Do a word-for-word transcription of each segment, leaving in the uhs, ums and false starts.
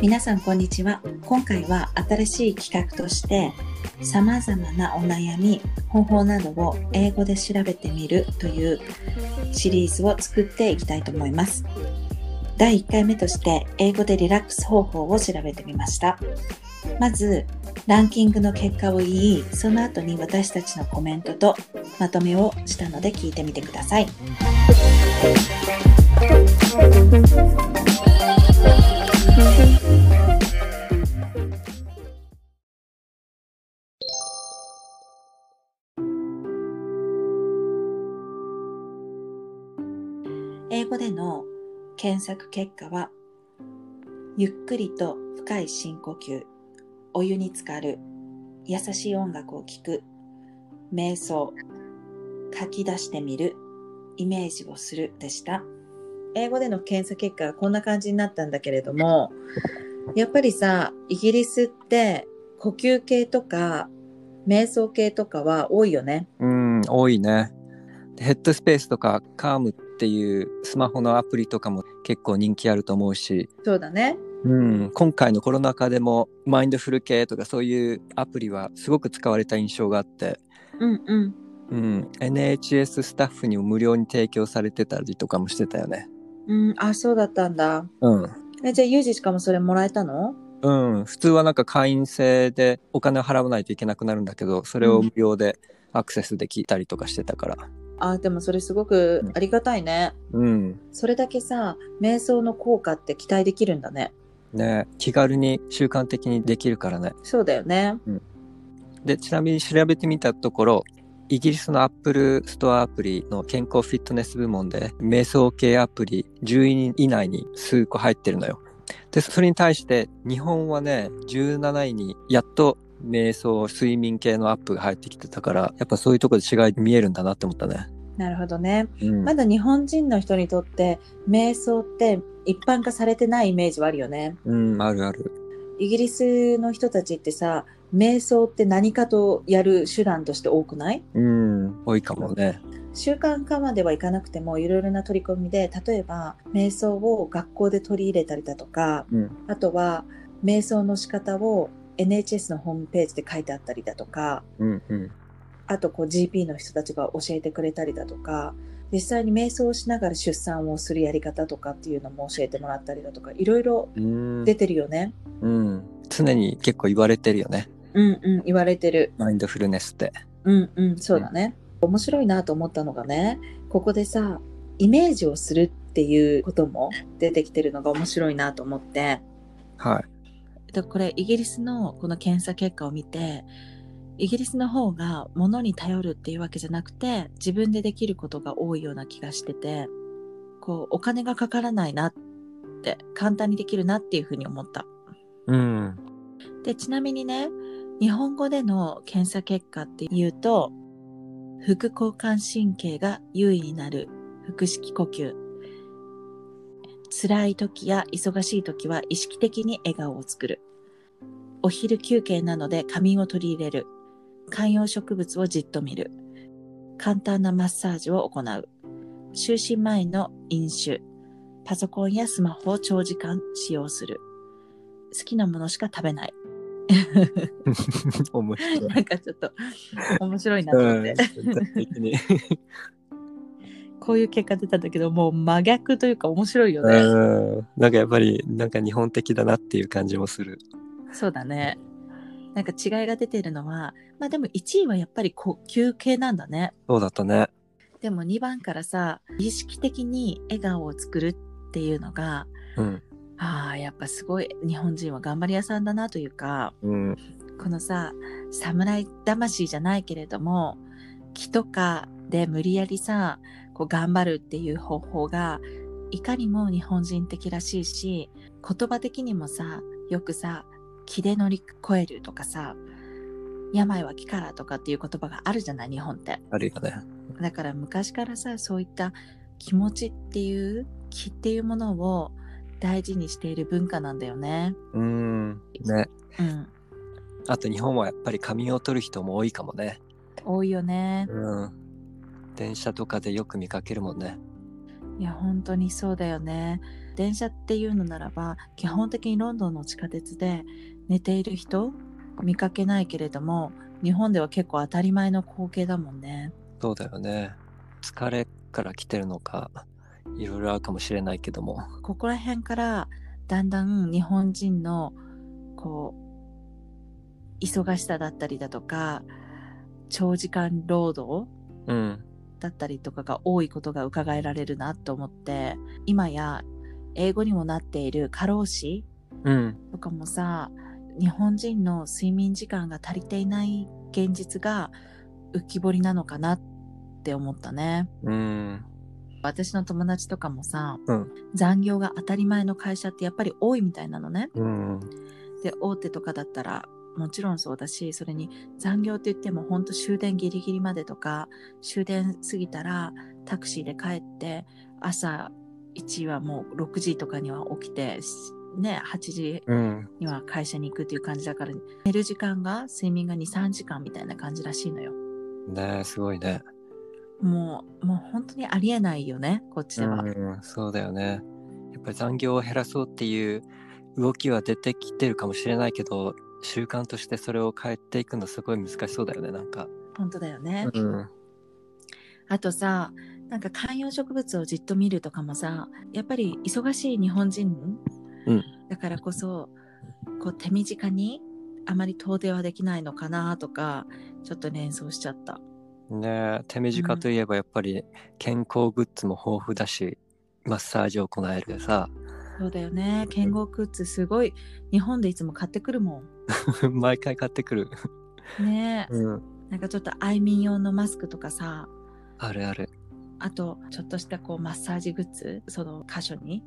皆さんこんにちは。今回は新しい企画としてさまざまなお悩み、方法などを英語で調べてみるというシリーズを作っていきたいと思います。だいいっかいめとして英語でリラックス方法を調べてみました。まずランキングの結果を言い、その後に私たちのコメントとまとめをしたので聞いてみてください。英語での検索結果は、ゆっくりと深い深呼吸、お湯に浸かる、優しい音楽を聴く、瞑想、書き出してみる、イメージをするでした。英語での検査結果はこんな感じになったんだけれども、やっぱりさ、イギリスって呼吸系とか瞑想系とかは多いよね。うん、多いね。ヘッドスペースとかカームっていうスマホのアプリとかも結構人気あると思うし。そうだね。うん、今回のコロナ禍でもマインドフル系とかそういうアプリはすごく使われた印象があって、うんうんうん、エヌエイチエス スタッフにも無料に提供されてたりとかもしてたよね。うん、あ、そうだったんだ。うん。え、じゃあユージしかもそれもらえたの？うん、普通はなんか会員制でお金を払わないといけなくなるんだけど、それを無料でアクセスできたりとかしてたから。うん、あ、でもそれすごくありがたいね。うん。それだけさ、瞑想の効果って期待できるんだね。ね、気軽に習慣的にできるからね。そうだよね。うん。で、ちなみに調べてみたところ、イギリスのアップルストアアプリの健康フィットネス部門で瞑想系アプリじゅうい以内に数個入ってるのよ。で、それに対して日本はね、じゅうなないにやっと瞑想、睡眠系のアップが入ってきてたから、やっぱそういうところで違い見えるんだなって思ったね。なるほどね。うん、まだ日本人の人にとって瞑想って一般化されてないイメージはあるよね。うん、あるある。イギリスの人たちってさ、瞑想って何かとやる手段として多くない？うん、多いかもね。習慣化まではいかなくてもいろいろな取り組みで、例えば瞑想を学校で取り入れたりだとか、うん、あとは瞑想の仕方を エヌエイチエス のホームページで書いてあったりだとか、うんうん、あとこう ジーピー の人たちが教えてくれたりだとか、実際に瞑想をしながら出産をするやり方とかっていうのも教えてもらったりだとか、いろいろ出てるよね。うん、うん、常に結構言われてるよね。うんうん、言われてる。マインドフルネスって。うんうん、そうだね。うん、面白いなと思ったのがね、ここでさ、イメージをするっていうことも出てきてるのが面白いなと思って。はい。で、これイギリスのこの検査結果を見て、イギリスの方が物に頼るっていうわけじゃなくて、自分でできることが多いような気がしてて、こうお金がかからないなって、簡単にできるなっていうふうに思った。うん。で、ちなみにね、日本語での検査結果っていうと、副交感神経が優位になる腹式呼吸、辛い時や忙しい時は意識的に笑顔を作る、お昼休憩なので仮眠を取り入れる、観葉植物をじっと見る、簡単なマッサージを行う、就寝前の飲酒、パソコンやスマホを長時間使用する、好きなものしか食べない。面白い。なんかちょっと面白いなと思って。こういう結果出たんだけど、もう真逆というか面白いよね。なんかやっぱりなんか日本的だなっていう感じもする。そうだね。なんか違いが出てるのは、まあでもいちいはやっぱり呼吸系なんだね。そうだったね。でもにばんからさ、意識的に笑顔を作るっていうのが、うん、ああ、やっぱすごい日本人は頑張り屋さんだなというか、うん、このさ、侍魂じゃないけれども、気とかで無理やりさ、こう頑張るっていう方法がいかにも日本人的らしいし、言葉的にもさ、よくさ、気で乗り越えるとかさ、病は気からとかっていう言葉があるじゃない、日本って。あるよね。だから昔からさ、そういった気持ちっていう、気っていうものを大事にしている文化なんだよね。うーん、ね、うん。あと日本はやっぱり仮眠を取る人も多いかもね。多いよね。うん。電車とかでよく見かけるもんね。いや、本当にそうだよね。電車っていうのならば基本的にロンドンの地下鉄で寝ている人見かけないけれども、日本では結構当たり前の光景だもんね。そうだよね。疲れから来てるのかいろいろあるかもしれないけども、ここら辺からだんだん日本人のこう忙しさだったりだとか長時間労働だったりとかが多いことが伺えられるなと思って、今や英語にもなっている過労死とかもさ、うん、日本人の睡眠時間が足りていない現実が浮き彫りなのかなって思ったね。うん、私の友達とかもさ、うん、残業が当たり前の会社ってやっぱり多いみたいなのね、うん、で大手とかだったらもちろんそうだし、それに残業って言っても本当終電ギリギリまでとか、終電過ぎたらタクシーで帰って朝いちじはもうろくじとかには起きて、ね、はちじには会社に行くっていう感じだから、うん、寝る時間が睡眠が にさんじかんみたいな感じらしいのよ。ねえ、すごいね。もう、もう本当にありえないよね、こっちでは。うん、そうだよね。やっぱり残業を減らそうっていう動きは出てきてるかもしれないけど、習慣としてそれを変えていくのすごい難しそうだよね、なんか。本当だよね。うん、あとさ、なんか観葉植物をじっと見るとかもさ、やっぱり忙しい日本人、うん、だからこそこう手短にあまり遠出はできないのかなとかちょっと連想しちゃった。ねえ、手短といえばやっぱり健康グッズも豊富だし、うん、マッサージを行えるでさ。そうだよね、健康グッズすごい日本でいつも買ってくるもん。毎回買ってくる。ねえ、うん、なんかちょっと愛民用のマスクとかさ、あるある。あとちょっとしたこうマッサージグッズ、その箇所に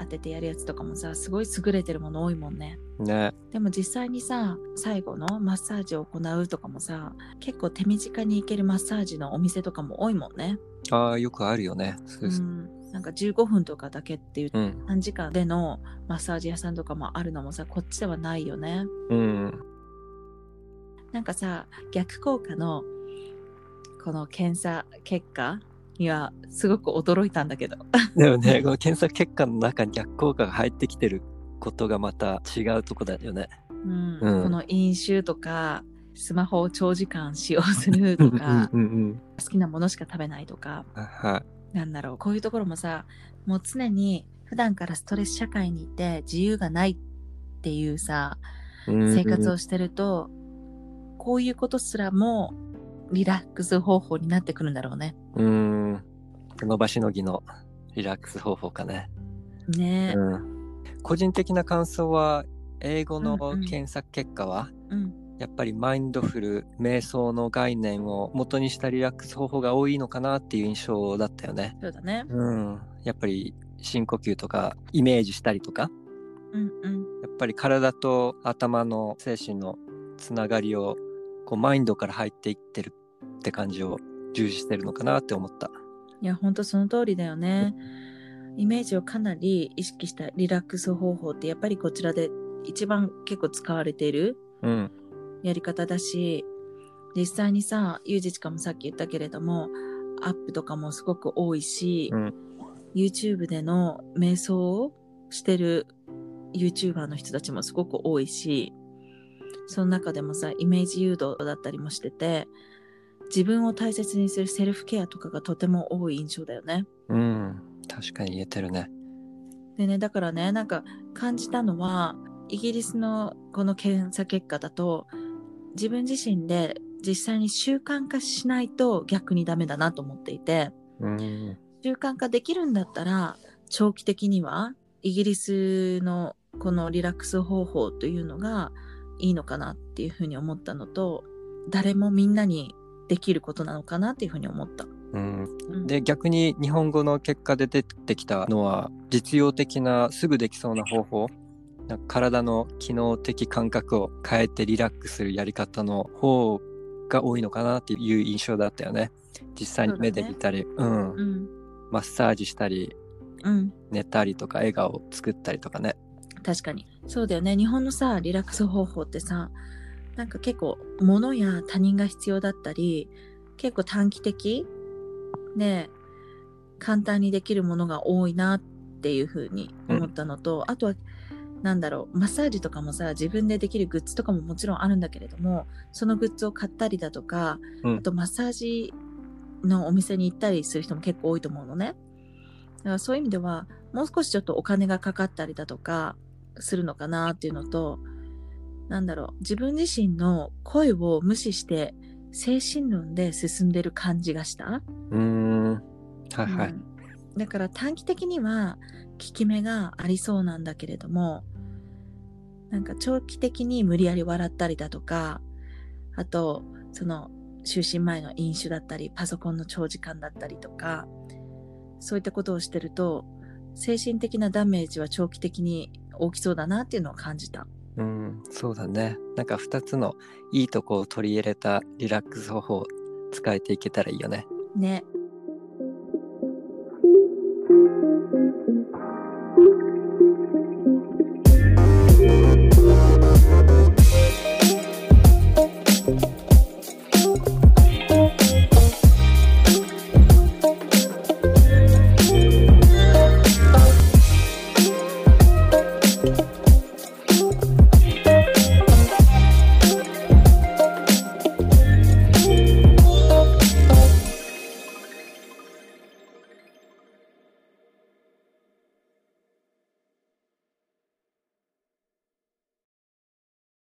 当ててやるやつとかもさ、すごい優れてるもの多いもんね。ね。でも実際にさ、最後のマッサージを行うとかもさ、結構手短に行けるマッサージのお店とかも多いもんね。ああ、よくあるよね。そうです。うん。なんかじゅうごふんとかだけっていう、うん、さんじかんでのマッサージ屋さんとかもあるのもさ、こっちではないよね。うん。なんかさ、逆効果のこの検査結果にはすごく驚いたんだけど。でもね、この検査結果の中に逆効果が入ってきてることがまた違うとこだよね。うんうん、この飲酒とかスマホを長時間使用するとかうんうん、うん、好きなものしか食べないとか、はい、なんだろう、こういうところもさ、もう常に普段からストレス社会にいて自由がないっていうさ、生活をしてると、うんうん、こういうことすらもリラックス方法になってくるんだろうね。うーん、伸ばしのぎのリラックス方法かね。ねえ、うん、個人的な感想は英語の検索結果は、うんうん、やっぱりマインドフル、瞑想の概念を元にしたリラックス方法が多いのかなっていう印象だったよね。そうだね、うん、やっぱり深呼吸とかイメージしたりとか、うんうん、やっぱり体と頭の精神のつながりをこうマインドから入っていってるって感じを重視してるのかなって思った。いや、本当その通りだよね。イメージをかなり意識したリラックス方法ってやっぱりこちらで一番結構使われているやり方だし、うん、実際にさ、ユージチカもさっき言ったけれどもアップとかもすごく多いし、うん、YouTube での瞑想をしてる YouTuber の人たちもすごく多いし、その中でもさ、イメージ誘導だったりもしてて、自分を大切にするセルフケアとかがとても多い印象だよね。うん、確かに言えてるね。でね、だからね、なんか感じたのは、イギリスのこの検査結果だと、自分自身で実際に習慣化しないと逆にダメだなと思っていて、うん、習慣化できるんだったら、長期的にはイギリスのこのリラックス方法というのがいいのかなっていうふうに思ったのと、誰もみんなにできることなのかなっていうふうに思った。うんうん、で逆に日本語の結果で出てきたのは実用的なすぐできそうな方法、なんか体の機能的感覚を変えてリラックスするやり方の方が多いのかなっていう印象だったよね。実際に目で見たり、うんうん、マッサージしたり、うん、寝たりとか笑顔を作ったりとかね。確かにそうだよね。日本のさ、リラックス方法ってさ、なんか結構物や他人が必要だったり、結構短期的で簡単にできるものが多いなっっていう風に思ったのと、うん、あとはなんだろう、マッサージとかもさ、自分でできるグッズとかももちろんあるんだけれども、そのグッズを買ったりだとか、うん、あとマッサージのお店に行ったりする人も結構多いと思うのね。だからそういう意味ではもう少しちょっとお金がかかったりだとかするのかなっていうのと、なんだろう、自分自身の声を無視して精神論で進んでる感じがした。うーん、はいはい、うん、だから短期的には効き目がありそうなんだけれども、なんか長期的に無理やり笑ったりだとか、あとその就寝前の飲酒だったりパソコンの長時間だったりとか、そういったことをしてると精神的なダメージは長期的に大きそうだなっていうのを感じた。うん、そうだね。なんかふたつのいいとこを取り入れたリラックス方法を使えていけたらいいよね。ね。